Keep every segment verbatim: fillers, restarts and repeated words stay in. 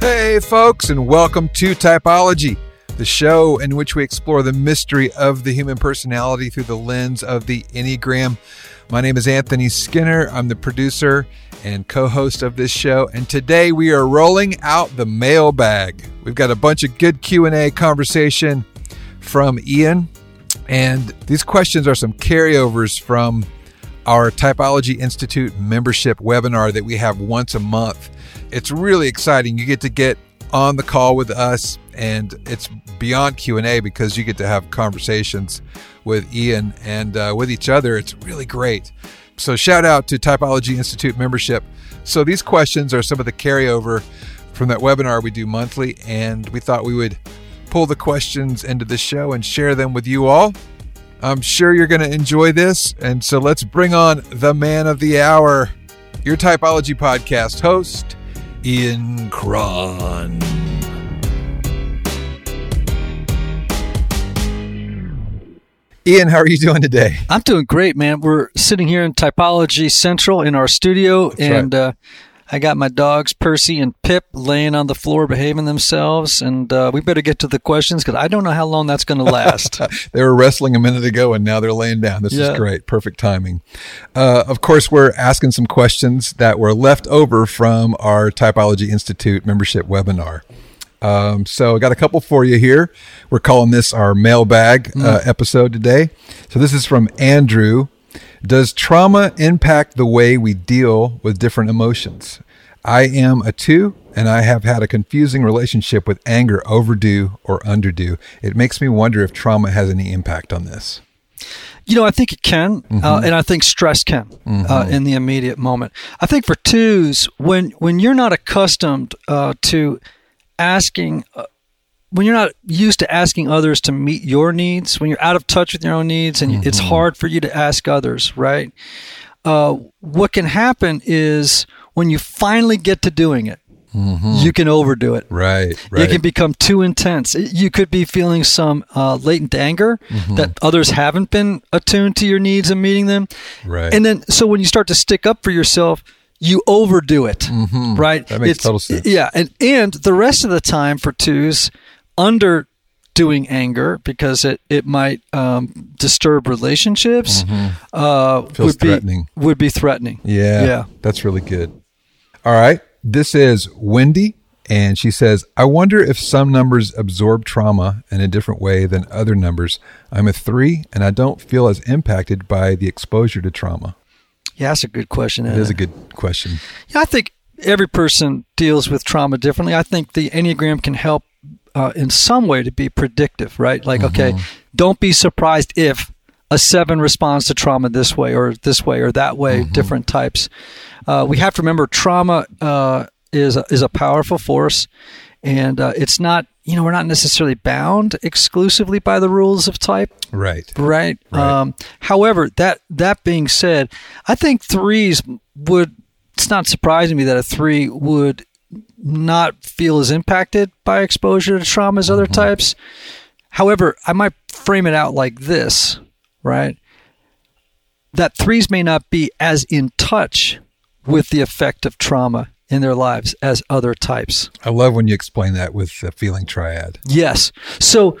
Hey folks, and welcome to Typology, the show in which we explore the mystery of the human personality through the lens of the Enneagram. My name is Anthony Skinner. I'm the producer and co-host of this show, and today we are rolling out the mailbag. We've got a bunch of good Q and A conversation from Ian, and these questions are some carryovers from our Typology Institute membership webinar that we have once a month. It's really exciting. You get to get on the call with us, and it's beyond Q and A because you get to have conversations with Ian and uh, with each other. It's really great. So shout out to Typology Institute membership. So these questions are some of the carryover from that webinar we do monthly, and we thought we would pull the questions into the show and share them with you all. I'm sure you're going to enjoy this, and so let's bring on the man of the hour, your Typology podcast host, Ian Cron. Ian, how are you doing today? I'm doing great, man. We're sitting here in Typology Central in our studio. That's and right. uh, I got my dogs, Percy and Pip, laying on the floor behaving themselves. And uh, we better get to the questions because I don't know how long that's going to last. They were wrestling a minute ago and now they're laying down. This yeah. is great. Perfect timing. Uh, of course, we're asking some questions that were left over from our Typology Institute membership webinar. Um, so I got a couple for you here. We're calling this our mailbag mm. uh, episode today. So this is from Andrew. Does trauma impact the way we deal with different emotions? I am a two, and I have had a confusing relationship with anger, overdue or underdue. It makes me wonder if trauma has any impact on this. You know, I think it can, mm-hmm. uh, and I think stress can mm-hmm. uh, in the immediate moment. I think for twos, when when you're not accustomed uh, to asking, uh, when you're not used to asking others to meet your needs, when you're out of touch with your own needs, and mm-hmm. it's hard for you to ask others, right? Uh, what can happen is when you finally get to doing it, mm-hmm. you can overdo it. Right, right. It can become too intense. You could be feeling some uh, latent anger mm-hmm. that others haven't been attuned to your needs and meeting them. Right. And then, so when you start to stick up for yourself, you overdo it, mm-hmm. right? That makes it's, total sense. Yeah, and, and the rest of the time for twos, underdoing anger because it, it might um, disturb relationships mm-hmm. uh, would, be, would be threatening. Yeah, yeah, that's really good. All right, this is Wendy, and she says, I wonder if some numbers absorb trauma in a different way than other numbers. I'm a three, and I don't feel as impacted by the exposure to trauma. Yeah, that's a good question. It is a good question. Yeah, I think every person deals with trauma differently. I think the Enneagram can help uh, in some way to be predictive, right? Like, mm-hmm. okay, don't be surprised if a seven responds to trauma this way or this way or that way, mm-hmm. different types. Uh, we have to remember trauma uh, is, a, is a powerful force, and uh, it's not, you know, we're not necessarily bound exclusively by the rules of type. Right. Right. right. Um, however, that that being said, I think threes would, it's not surprising to me that a three would not feel as impacted by exposure to trauma as other mm-hmm. types. However, I might frame it out like this, right? That threes may not be as in touch with the effect of trauma in their lives as other types. I love when you explain that with the feeling triad. Yes. So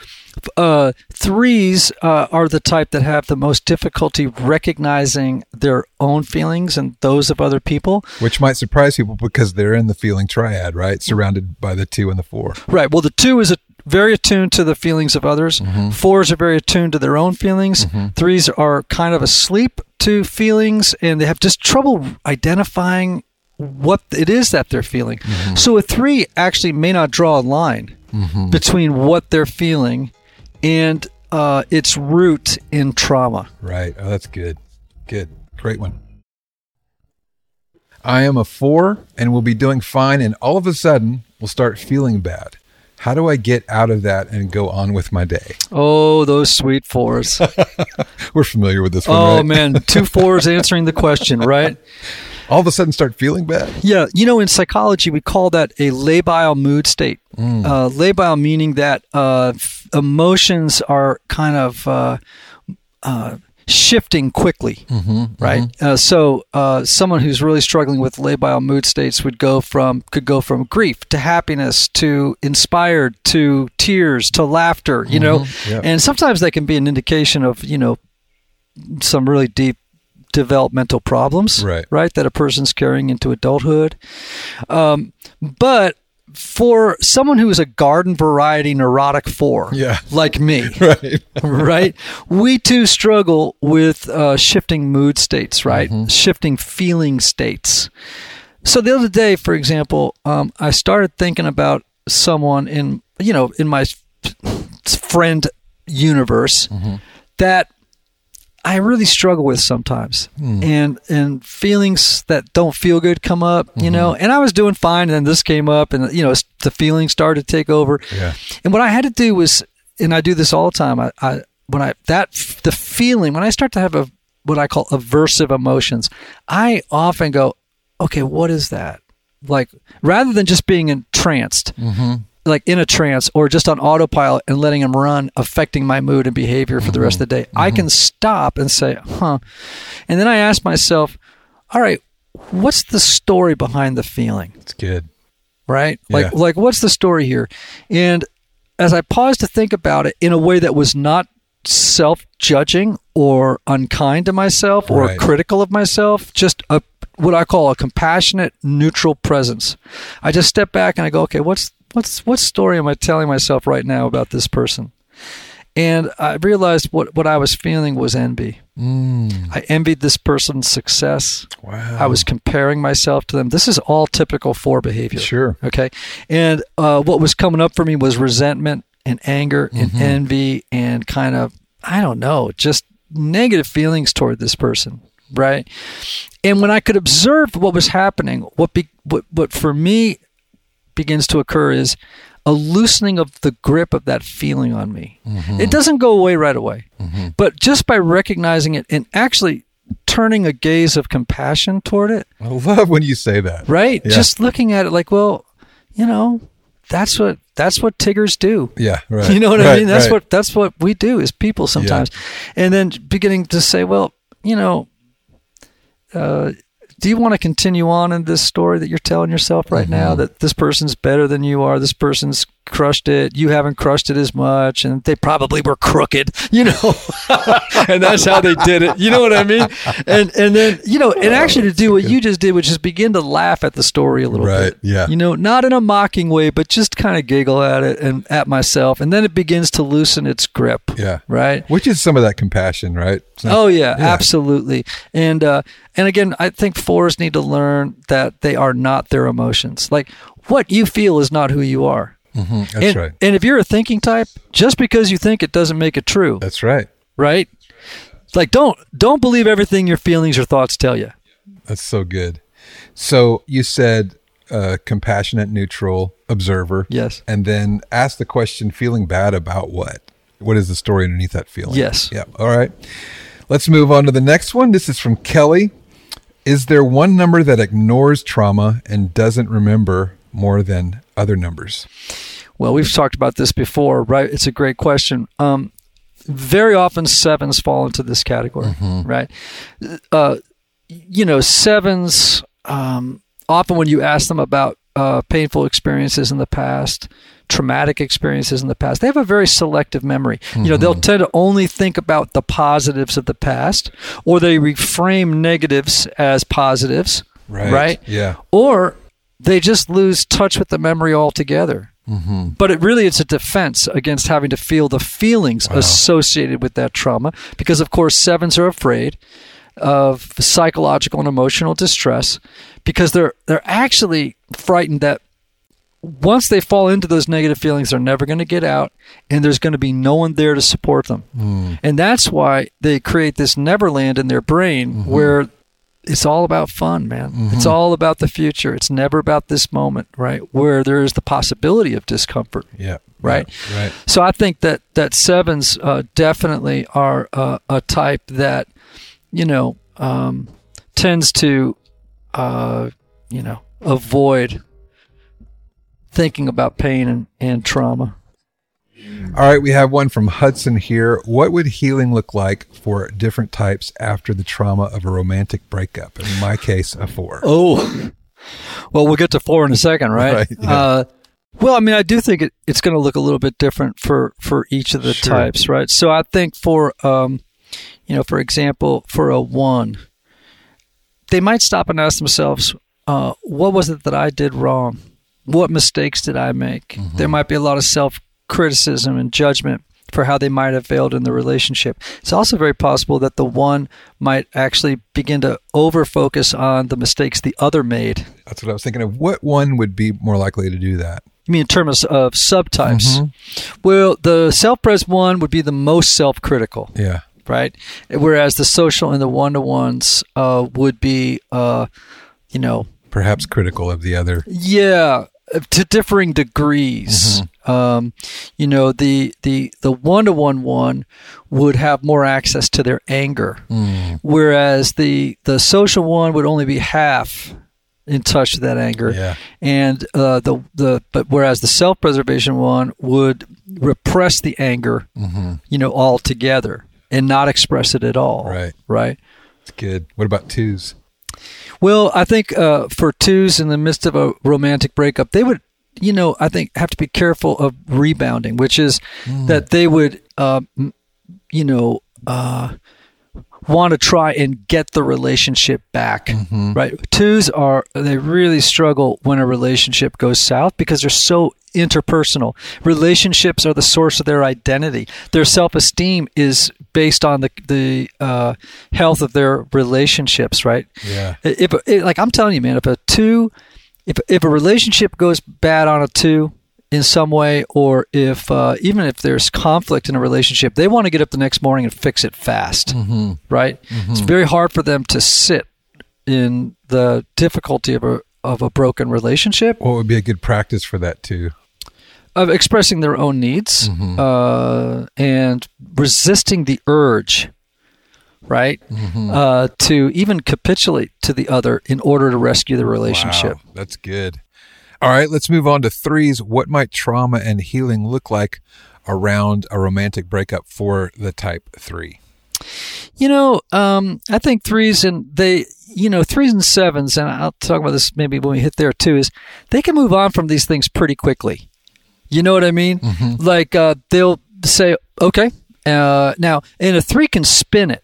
uh, threes uh, are the type that have the most difficulty recognizing their own feelings and those of other people. Which might surprise people because they're in the feeling triad, right? Surrounded by the two and the four. Right. Well, the two is a, very attuned to the feelings of others. Mm-hmm. Fours are very attuned to their own feelings. Mm-hmm. Threes are kind of asleep to feelings, and they have just trouble identifying what it is that they're feeling. Mm-hmm. So a three actually may not draw a line mm-hmm. between what they're feeling and uh, its root in trauma. Right. Oh, that's good. Good. Great one. I am a four and will be doing fine, and all of a sudden will start feeling bad. How do I get out of that and go on with my day? Oh, those sweet fours. We're familiar with this one, oh, right? Oh, man. Two fours answering the question, right? All of a sudden start feeling bad? Yeah. You know, in psychology, we call that a labile mood state. Mm. Uh, labile meaning that uh, f- emotions are kind of uh, uh, shifting quickly, mm-hmm, right? Mm-hmm. Uh, so uh, someone who's really struggling with labile mood states would go from could go from grief to happiness to inspired to tears to laughter, you mm-hmm. know? Yep. And sometimes that can be an indication of, you know, some really deep developmental problems, right, right that a person's carrying into adulthood. Um, but for someone who is a garden variety neurotic four, yeah. like me, right. right, we too struggle with uh, shifting mood states, right? Mm-hmm. Shifting feeling states. So the other day, for example, um, I started thinking about someone in, you know, in my friend universe mm-hmm. that I really struggle with sometimes, mm. and and feelings that don't feel good come up, you mm-hmm. know, and I was doing fine, and then this came up, and, you know, the feeling started to take over, yeah. and what I had to do was, and I do this all the time, I, I when I, that, the feeling, when I start to have a what I call aversive emotions, I often go, okay, what is that? Like, rather than just being entranced, mm-hmm. like in a trance or just on autopilot and letting them run, affecting my mood and behavior for mm-hmm. the rest of the day. Mm-hmm. I can stop and say, huh. And then I ask myself, all right, what's the story behind the feeling? It's good. Right? Yeah. Like, like what's the story here? And as I paused to think about it in a way that was not self-judging or unkind to myself or right. critical of myself, just a, what I call a compassionate, neutral presence. I just step back and I go, okay, what's, What's what story am I telling myself right now about this person? And I realized what, what I was feeling was envy. Mm. I envied this person's success. Wow. I was comparing myself to them. This is all typical four behavior. Sure. Okay. And uh, what was coming up for me was resentment and anger and mm-hmm. envy and kind of, I don't know, just negative feelings toward this person, right? And when I could observe what was happening, what be, what, what for me begins to occur is a loosening of the grip of that feeling on me. Mm-hmm. It doesn't go away right away, mm-hmm. but just by recognizing it and actually turning a gaze of compassion toward it. I love when you say that. Right? Yeah. Just looking at it like, well, you know, that's what that's what Tiggers do. Yeah, right. You know what right, I mean? That's right. what that's what we do as people sometimes. Yeah. And then beginning to say, well, you know, uh, do you want to continue on in this story that you're telling yourself right mm-hmm. now, that this person's better than you are, this person's crushed it, you haven't crushed it as much, and they probably were crooked, you know, and that's how they did it. You know what I mean? And and then, you know, and actually to do what you just did, which is begin to laugh at the story a little right, bit. Yeah. You know, not in a mocking way, but just kind of giggle at it and at myself. And then it begins to loosen its grip. Yeah. Right. Which is some of that compassion, right? Not, oh yeah, yeah, absolutely. And, uh, and again, I think fours need to learn that they are not their emotions. Like what you feel is not who you are. Mm-hmm, that's and, right. And if you're a thinking type, just because you think it doesn't make it true. That's right. Right? Like don't don't believe everything your feelings or thoughts tell you. That's so good. So you said uh, compassionate, neutral observer. Yes. And then ask the question, feeling bad about what? What is the story underneath that feeling? Yes. Yeah. All right. Let's move on to the next one. This is from Kelly. Is there one number that ignores trauma and doesn't remember more than other numbers? Well, we've talked about this before, right? It's a great question. Um, very often sevens fall into this category, mm-hmm. right? Uh, you know, sevens, um, often when you ask them about uh, painful experiences in the past, traumatic experiences in the past, they have a very selective memory. Mm-hmm. You know, they'll tend to only think about the positives of the past, or they reframe negatives as positives, right? right? Yeah. Or they just lose touch with the memory altogether. Mm-hmm. But it really it's a defense against having to feel the feelings wow. associated with that trauma, because, of course, sevens are afraid of psychological and emotional distress because they're they're actually frightened that once they fall into those negative feelings, they're never going to get out, and there's going to be no one there to support them. Mm. And that's why they create this neverland in their brain mm-hmm. where it's all about fun, man. Mm-hmm. It's all about the future. It's never about this moment, right? Where there is the possibility of discomfort. Yeah. Right. Right. So I think that that sevens uh, definitely are uh, a type that, you know, um, tends to, uh, you know, avoid thinking about pain and, and trauma. All right, we have one from Hudson here. What would healing look like for different types after the trauma of a romantic breakup? In my case, a four. Oh, well, we'll get to four in a second, right? Right, yeah. uh, well, I mean, I do think it, it's going to look a little bit different for, for each of the sure. types, right? So I think for, um, you know, for example, for a one, they might stop and ask themselves, uh, what was it that I did wrong? What mistakes did I make? Mm-hmm. There might be a lot of self criticism and judgment for how they might have failed in the relationship. It's also very possible that the one might actually begin to over-focus on the mistakes the other made. That's what I was thinking of. What one would be more likely to do that? You mean in terms of subtypes? Mm-hmm. Well, the self-pres one would be the most self-critical. Yeah. Right? Whereas the social and the one-to-ones uh, would be, uh, you know... perhaps critical of the other. Yeah. To differing degrees, mm-hmm. um, you know, the the the one-to-one one would have more access to their anger, mm. whereas the the social one would only be half in touch with that anger, yeah. and uh, the the but whereas the self-preservation one would repress the anger, mm-hmm. you know, altogether and not express it at all. Right, right. That's good. What about twos? Well, I think uh, for twos in the midst of a romantic breakup, they would, you know, I think have to be careful of rebounding, which is mm. that they would, uh, you know, uh, want to try and get the relationship back, mm-hmm. right? Twos are, they really struggle when a relationship goes south because they're so interpersonal. Relationships are the source of their identity. Their self-esteem is based on the the uh, health of their relationships, right? Yeah. If, if like I'm telling you, man, if a two, if if a relationship goes bad on a two in some way, or if uh, even if there's conflict in a relationship, they want to get up the next morning and fix it fast, mm-hmm. right? Mm-hmm. It's very hard for them to sit in the difficulty of a of a broken relationship. What would be a good practice for that too? Of expressing their own needs mm-hmm. uh, and resisting the urge, right, mm-hmm. uh, to even capitulate to the other in order to rescue the relationship. Wow, that's good. All right, let's move on to threes. What might trauma and healing look like around a romantic breakup for the type three? You know, um, I think threes and they, you know, threes and sevens, and I'll talk about this maybe when we hit there too, is they can move on from these things pretty quickly. You know what I mean? Mm-hmm. Like uh, they'll say, okay, uh, now, and a three can spin it,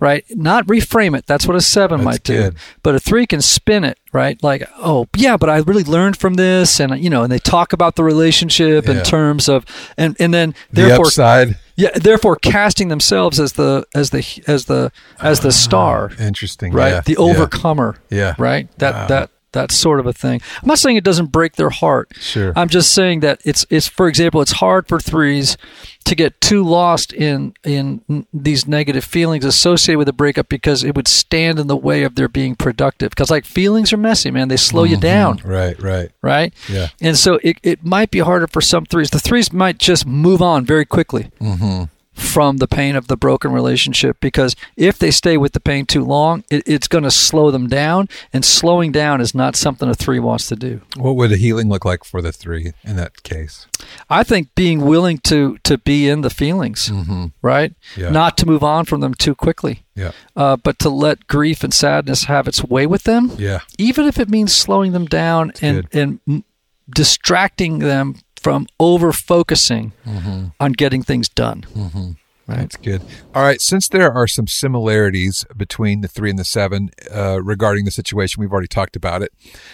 right? Not reframe it. That's what a seven That's might good. do. But a three can spin it, right? Like, oh, yeah, but I really learned from this. And, you know, and they talk about the relationship yeah. in terms of, and, and then therefore, the upside. Yeah, therefore casting themselves as the, as the, as the, as the star. Interesting. Right. Yeah. The overcomer. Yeah. Right. That, wow. that, that sort of a thing. I'm not saying it doesn't break their heart. Sure. I'm just saying that it's, it's for example, it's hard for threes to get too lost in in these negative feelings associated with a breakup because it would stand in the way of their being productive. Because like feelings are messy, man. They slow mm-hmm. you down. Right, right. Right? Yeah. And so it, it might be harder for some threes. The threes might just move on very quickly mm-hmm. from the pain of the broken relationship because if they stay with the pain too long, it, it's going to slow them down, and slowing down is not something a three wants to do. What would a healing look like for the three in that case? I think being willing to to be in the feelings, mm-hmm. right? Yeah. Not to move on from them too quickly, yeah. uh, but to let grief and sadness have its way with them, yeah. even if it means slowing them down That's and, and m- distracting them from over-focusing mm-hmm. on getting things done. Mm-hmm. Right? That's good. All right. Since there are some similarities between the three and the seven uh, regarding the situation, we've already talked about it.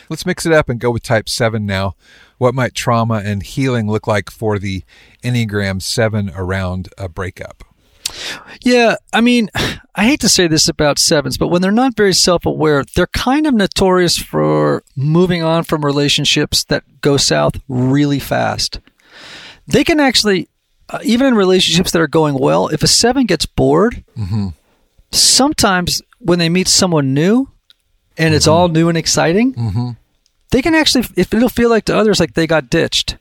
Let's mix it up and go with type seven now. What might trauma and healing look like for the Enneagram seven around a breakup? Yeah. I mean, I hate to say this about sevens, but when they're not very self-aware, they're kind of notorious for moving on from relationships that go south really fast. They can actually, uh, even in relationships that are going well, if a seven gets bored, mm-hmm. sometimes when they meet someone new and mm-hmm. it's all new and exciting, mm-hmm. they can actually, if it'll feel like to others like they got ditched.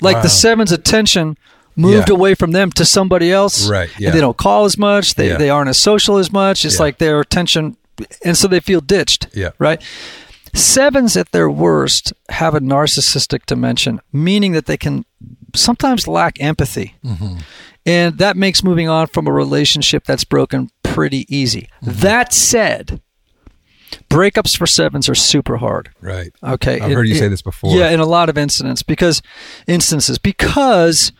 Like wow. the seven's attention moved yeah. away from them to somebody else. Right. Yeah. And they don't call as much. They yeah. they aren't as social as much. It's yeah. like their attention, and so they feel ditched. Yeah. Right? Sevens at their worst have a narcissistic dimension, meaning that they can sometimes lack empathy. Mm-hmm. And that makes moving on from a relationship that's broken pretty easy. Mm-hmm. That said, breakups for sevens are super hard. Right. Okay. I've it, heard you it, say this before. Yeah, in a lot of incidents because instances because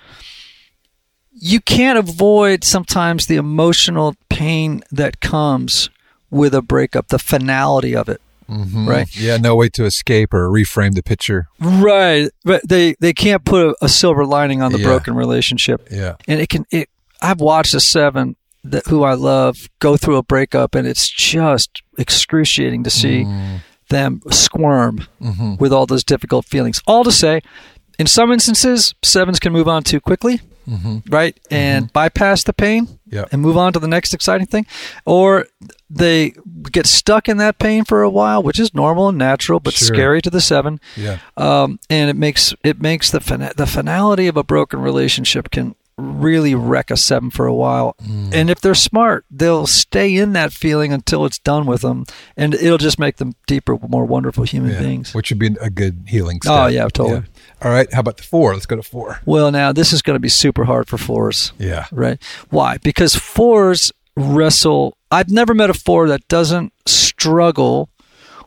you can't avoid sometimes the emotional pain that comes with a breakup, the finality of it. Mm-hmm. Right. Yeah, no way to escape or reframe the picture. Right. But they, they can't put a, a silver lining on the yeah. broken relationship. Yeah. And it can it I've watched a seven that who I love go through a breakup, and it's just excruciating to see mm. them squirm mm-hmm. with all those difficult feelings. All to say, in some instances, sevens can move on too quickly. Mm-hmm. Right? And mm-hmm. bypass the pain yep. and move on to the next exciting thing. Or they get stuck in that pain for a while, which is normal and natural, but sure. scary to the seven. Yeah. Um, and it makes it makes the fin- the finality of a broken relationship can really wreck a seven for a while. Mm. And if they're smart, they'll stay in that feeling until it's done with them, and it'll just make them deeper, more wonderful human yeah. beings. Which would be a good healing step. Oh, yeah, totally. Yeah. All right. How about the four? Let's go to four. Well, now this is going to be super hard for fours. Yeah. Right. Why? Because fours wrestle. I've never met a four that doesn't struggle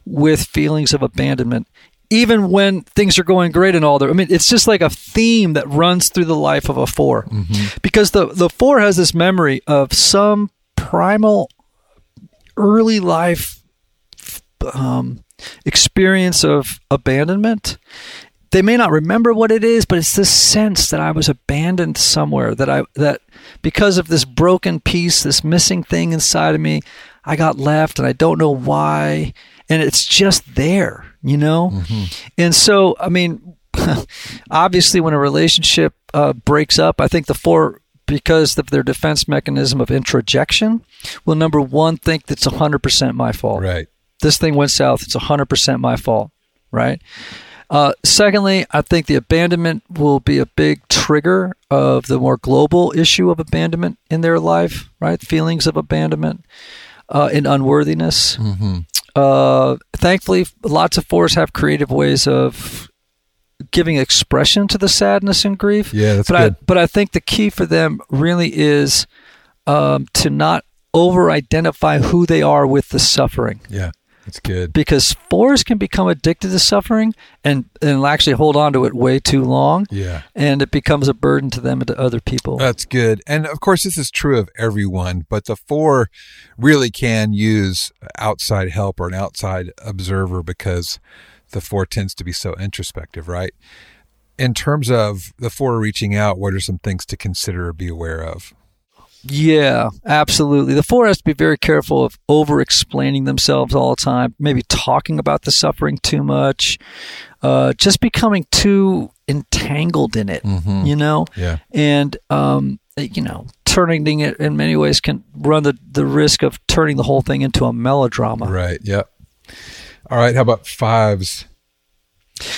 with feelings of abandonment, even when things are going great and all that. I mean, it's just like a theme that runs through the life of a four mm-hmm. because the, the four has this memory of some primal early life um, experience of abandonment. They may not remember what it is, but it's this sense that I was abandoned somewhere, that I that because of this broken piece, this missing thing inside of me, I got left and I don't know why. And it's just there, you know? Mm-hmm. And so, I mean, obviously when a relationship uh, breaks up, I think the four, because of their defense mechanism of introjection, will number one think that's one hundred percent my fault. Right. This thing went south. It's one hundred percent my fault, right? Uh, secondly, I think the abandonment will be a big trigger of the more global issue of abandonment in their life, right? Feelings of abandonment uh, and unworthiness. Mm-hmm. Uh, thankfully, lots of fours have creative ways of giving expression to the sadness and grief. Yeah, that's but good. I, but I think the key for them really is um, to not over-identify who they are with the suffering. Yeah, that's good. Because fours can become addicted to suffering and, and actually hold on to it way too long. Yeah. And it becomes a burden to them and to other people. That's good. And, of course, this is true of everyone, but the four really can use outside help or an outside observer because the four tends to be so introspective, right? In terms of the four reaching out, what are some things to consider or be aware of? Yeah, absolutely. The four has to be very careful of over-explaining themselves all the time, maybe talking about the suffering too much, uh, just becoming too entangled in it, mm-hmm. you know? Yeah. And, um, you know, turning it in many ways can run the, the risk of turning the whole thing into a melodrama. Right, yeah. All right, how about fives?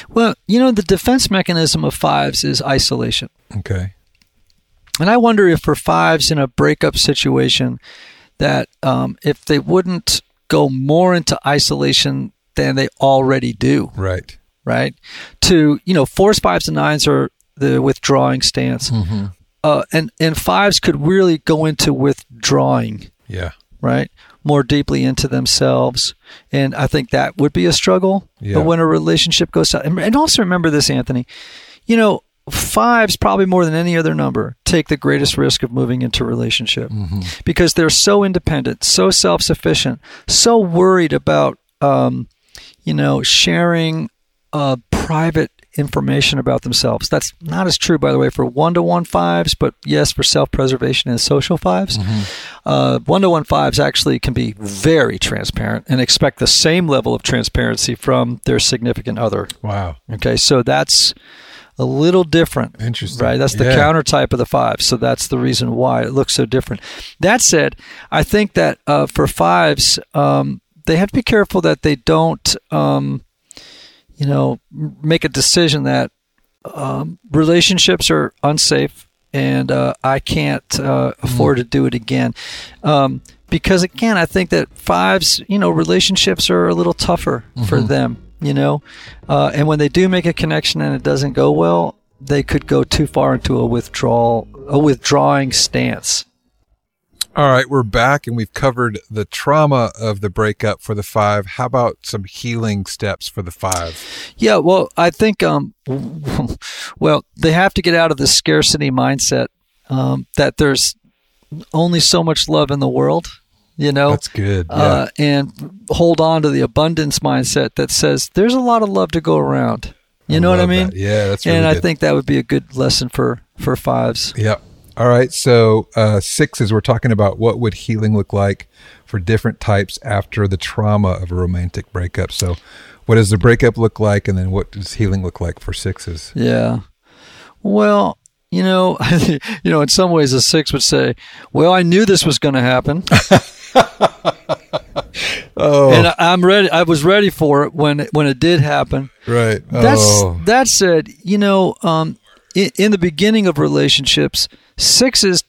Well, you know, the defense mechanism of fives is isolation. Okay. And I wonder if for fives in a breakup situation that um, if they wouldn't go more into isolation than they already do. Right. Right. To, you know, fours, fives, and nines are the withdrawing stance. Mm-hmm. Uh, and, and fives could really go into withdrawing. Yeah. Right. More deeply into themselves. And I think that would be a struggle. Yeah. But when a relationship goes out, and also remember this, Anthony, you know, fives, probably more than any other number, take the greatest risk of moving into relationship mm-hmm. because they're so independent, so self-sufficient, so worried about, um, you know, sharing uh, private information about themselves. That's not as true, by the way, for one-to-one fives, but yes, for self-preservation and social fives. Mm-hmm. Uh, one-to-one fives actually can be very transparent and expect the same level of transparency from their significant other. Wow. Okay, so that's a little different. Interesting. Right? That's the yeah. counter type of the five. So that's the reason why it looks so different. That said, I think that uh, for fives, um, they have to be careful that they don't, um, you know, make a decision that um, relationships are unsafe and uh, I can't uh, afford mm. to do it again. Um, because again, I think that fives, you know, relationships are a little tougher mm-hmm. for them. You know, uh, and when they do make a connection and it doesn't go well, they could go too far into a withdrawal, a withdrawing stance. All right, we're back and we've covered the trauma of the breakup for the five. How about some healing steps for the five? Yeah, well, I think, um, well, they have to get out of the scarcity mindset um, that there's only so much love in the world. You know, that's good. Yeah. Uh, and hold on to the abundance mindset that says there's a lot of love to go around. You I know what I mean? That. Yeah, that's really and good. I think that would be a good lesson for, for fives. Yeah. All right. So uh, sixes, we're talking about what would healing look like for different types after the trauma of a romantic breakup. So what does the breakup look like? And then what does healing look like for sixes? Yeah. Well, you know, you know, in some ways a six would say, well, I knew this was going to happen. oh. And I, I'm ready. I was ready for it when when it did happen. Right. Oh. That's that said, you know, um, in, in the beginning of relationships, sixes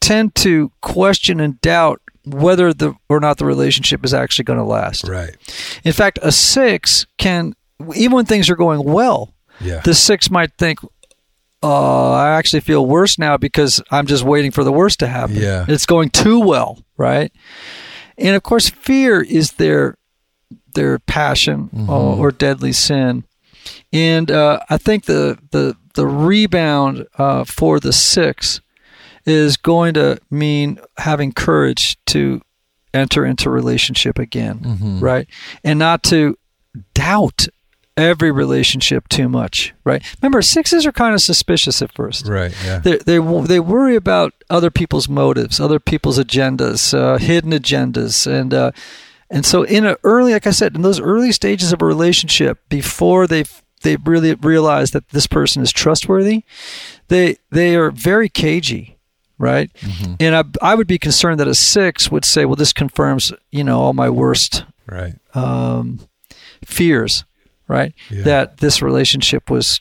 tend to question and doubt whether the or not the relationship is actually going to last. Right. In fact, a six can, even when things are going well, yeah. the six might think, Uh, I actually feel worse now because I'm just waiting for the worst to happen. Yeah. It's going too well, right? And of course, fear is their their passion mm-hmm. or, or deadly sin. And uh, I think the the the rebound uh, for the six is going to mean having courage to enter into relationship again, mm-hmm. right? And not to doubt every relationship too much, right? Remember, sixes are kind of suspicious at first. Right, yeah. They, they, they worry about other people's motives, other people's agendas, uh, hidden agendas. And uh, and so in an early, like I said, in those early stages of a relationship, before they they really realize that this person is trustworthy, they they are very cagey, right? Mm-hmm. And I, I would be concerned that a six would say, well, this confirms, you know, all my worst right. um, fears. Right? Yeah. That this relationship was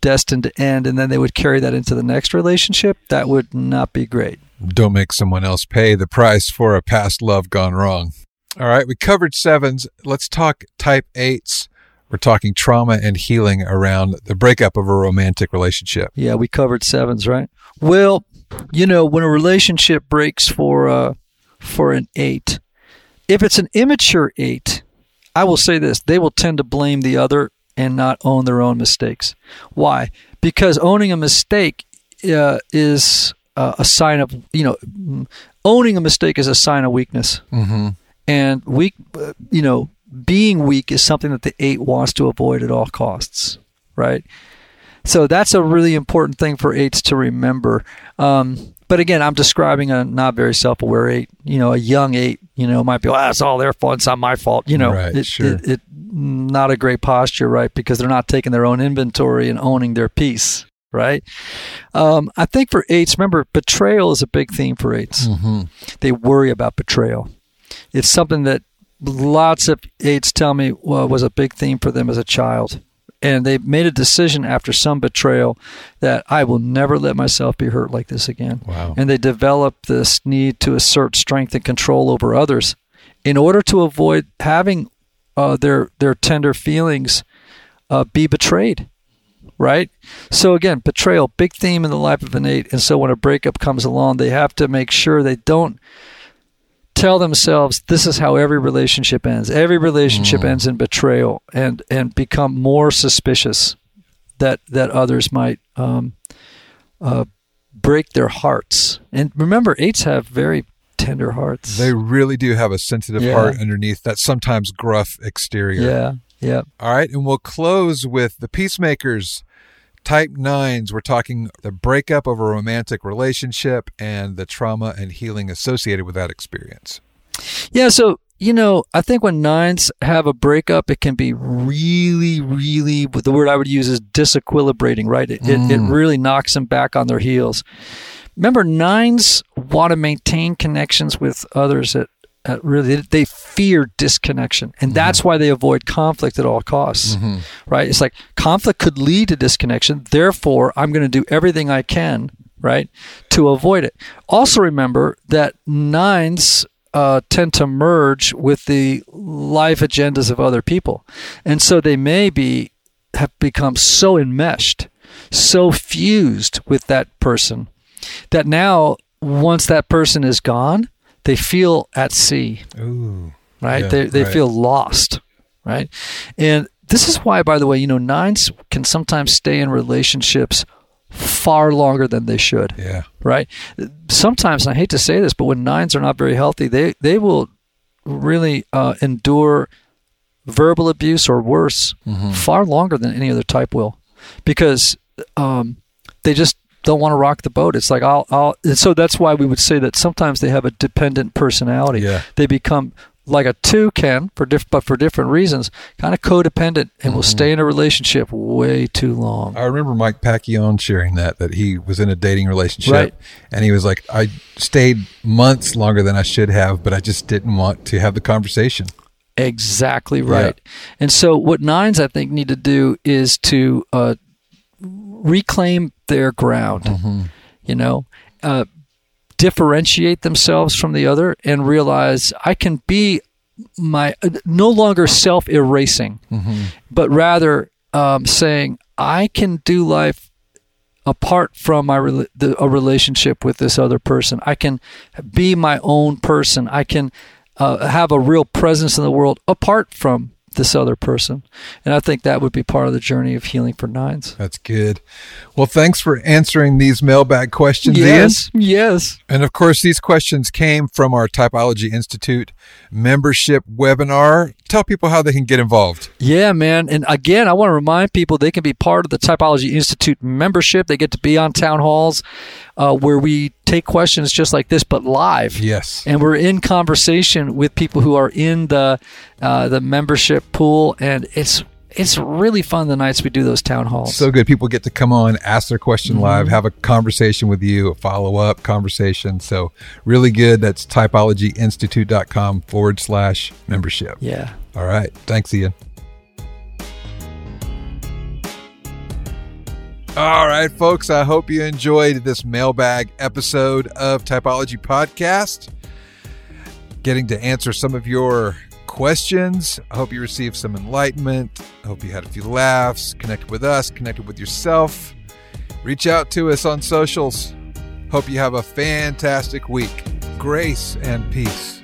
destined to end, and then they would carry that into the next relationship. That would not be great. Don't make someone else pay the price for a past love gone wrong. All right, we covered sevens. Let's talk type eights. We're talking trauma and healing around the breakup of a romantic relationship. Yeah, we covered sevens, right? Well, you know, when a relationship breaks for uh, for an eight, if it's an immature eight, I will say this, they will tend to blame the other and not own their own mistakes. Why? Because owning a mistake uh, is uh, a sign of, you know, owning a mistake is a sign of weakness. Mm-hmm. And weak, you know, being weak is something that the eight wants to avoid at all costs, right? So that's a really important thing for eights to remember. Um, but again, I'm describing a not very self-aware eight, you know, a young eight, you know, might be, well, ah, it's all their fault. It's not my fault. You know, right, it, sure. it, it, not a great posture, right? Because they're not taking their own inventory and owning their piece, right? Um, I think for eights, remember, betrayal is a big theme for eights. Mm-hmm. They worry about betrayal. It's something that lots of eights tell me well, was a big theme for them as a child. And they made a decision after some betrayal that I will never let myself be hurt like this again. Wow. And they developed this need to assert strength and control over others in order to avoid having uh, their their tender feelings uh, be betrayed, right? So again, betrayal, big theme in the life of an eight. And so when a breakup comes along, they have to make sure they don't tell themselves this is how every relationship ends. Every relationship mm. ends in betrayal, and and become more suspicious that that others might um, uh, break their hearts. And remember, eights have very tender hearts. They really do have a sensitive yeah. heart underneath that sometimes gruff exterior. Yeah, yeah. All right, and we'll close with the peacemakers. Type nines, we're talking the breakup of a romantic relationship and the trauma and healing associated with that experience. Yeah, so you know, I think when nines have a breakup, it can be really, really, the word I would use is disequilibrating, right? It, mm. it, it really knocks them back on their heels. Remember, nines want to maintain connections with others at, at really, they fear disconnection. And that's mm-hmm. why they avoid conflict at all costs, mm-hmm. right? It's like conflict could lead to disconnection. Therefore, I'm going to do everything I can, right, to avoid it. Also remember that nines Uh, tend to merge with the life agendas of other people. And so they may be have become so enmeshed, so fused with that person that now once that person is gone, they feel at sea. Ooh, right? Yeah, they they right. feel lost, right? And this is why, by the way, you know, nines can sometimes stay in relationships far longer than they should. Yeah. Right? Sometimes, and I hate to say this, but when nines are not very healthy, they, they will really uh, endure verbal abuse or worse mm-hmm. far longer than any other type will, because um, they just don't want to rock the boat. It's like, I'll, I'll, and so that's why we would say that sometimes they have a dependent personality. Yeah. They become like a two can, for diff- but for different reasons, kind of codependent and will mm-hmm. stay in a relationship way too long. I remember Mike Pacquion sharing that, that he was in a dating relationship right. and he was like, I stayed months longer than I should have, but I just didn't want to have the conversation. Exactly right. Yeah. And so what nines, I think, need to do is to uh, reclaim their ground, mm-hmm. you know, uh, differentiate themselves from the other and realize I can be my no longer self-erasing, mm-hmm. but rather um, saying I can do life apart from my re- the, a relationship with this other person. I can be my own person. I can uh, have a real presence in the world apart from this other person. And I think that would be part of the journey of healing for nines. That's good. Well, thanks for answering these mailbag questions, yes, Ian. Yes. And of course, these questions came from our Typology Institute membership webinar. Tell people how they can get involved. Yeah, man. And again, I want to remind people they can be part of the Typology Institute membership. They get to be on town halls uh, where we take questions just like this, but live. Yes. And we're in conversation with people who are in the uh, the membership pool. And it's it's really fun the nights we do those town halls. So good. People get to come on, ask their question mm-hmm. live, have a conversation with you, a follow-up conversation. So really good. That's typologyinstitute.com forward slash membership. Yeah. All right. Thanks, Ian. All right, folks, I hope you enjoyed this mailbag episode of Typology Podcast. Getting to answer some of your questions. I hope you received some enlightenment. I hope you had a few laughs, connected with us, connected with yourself. Reach out to us on socials. Hope you have a fantastic week. Grace and peace.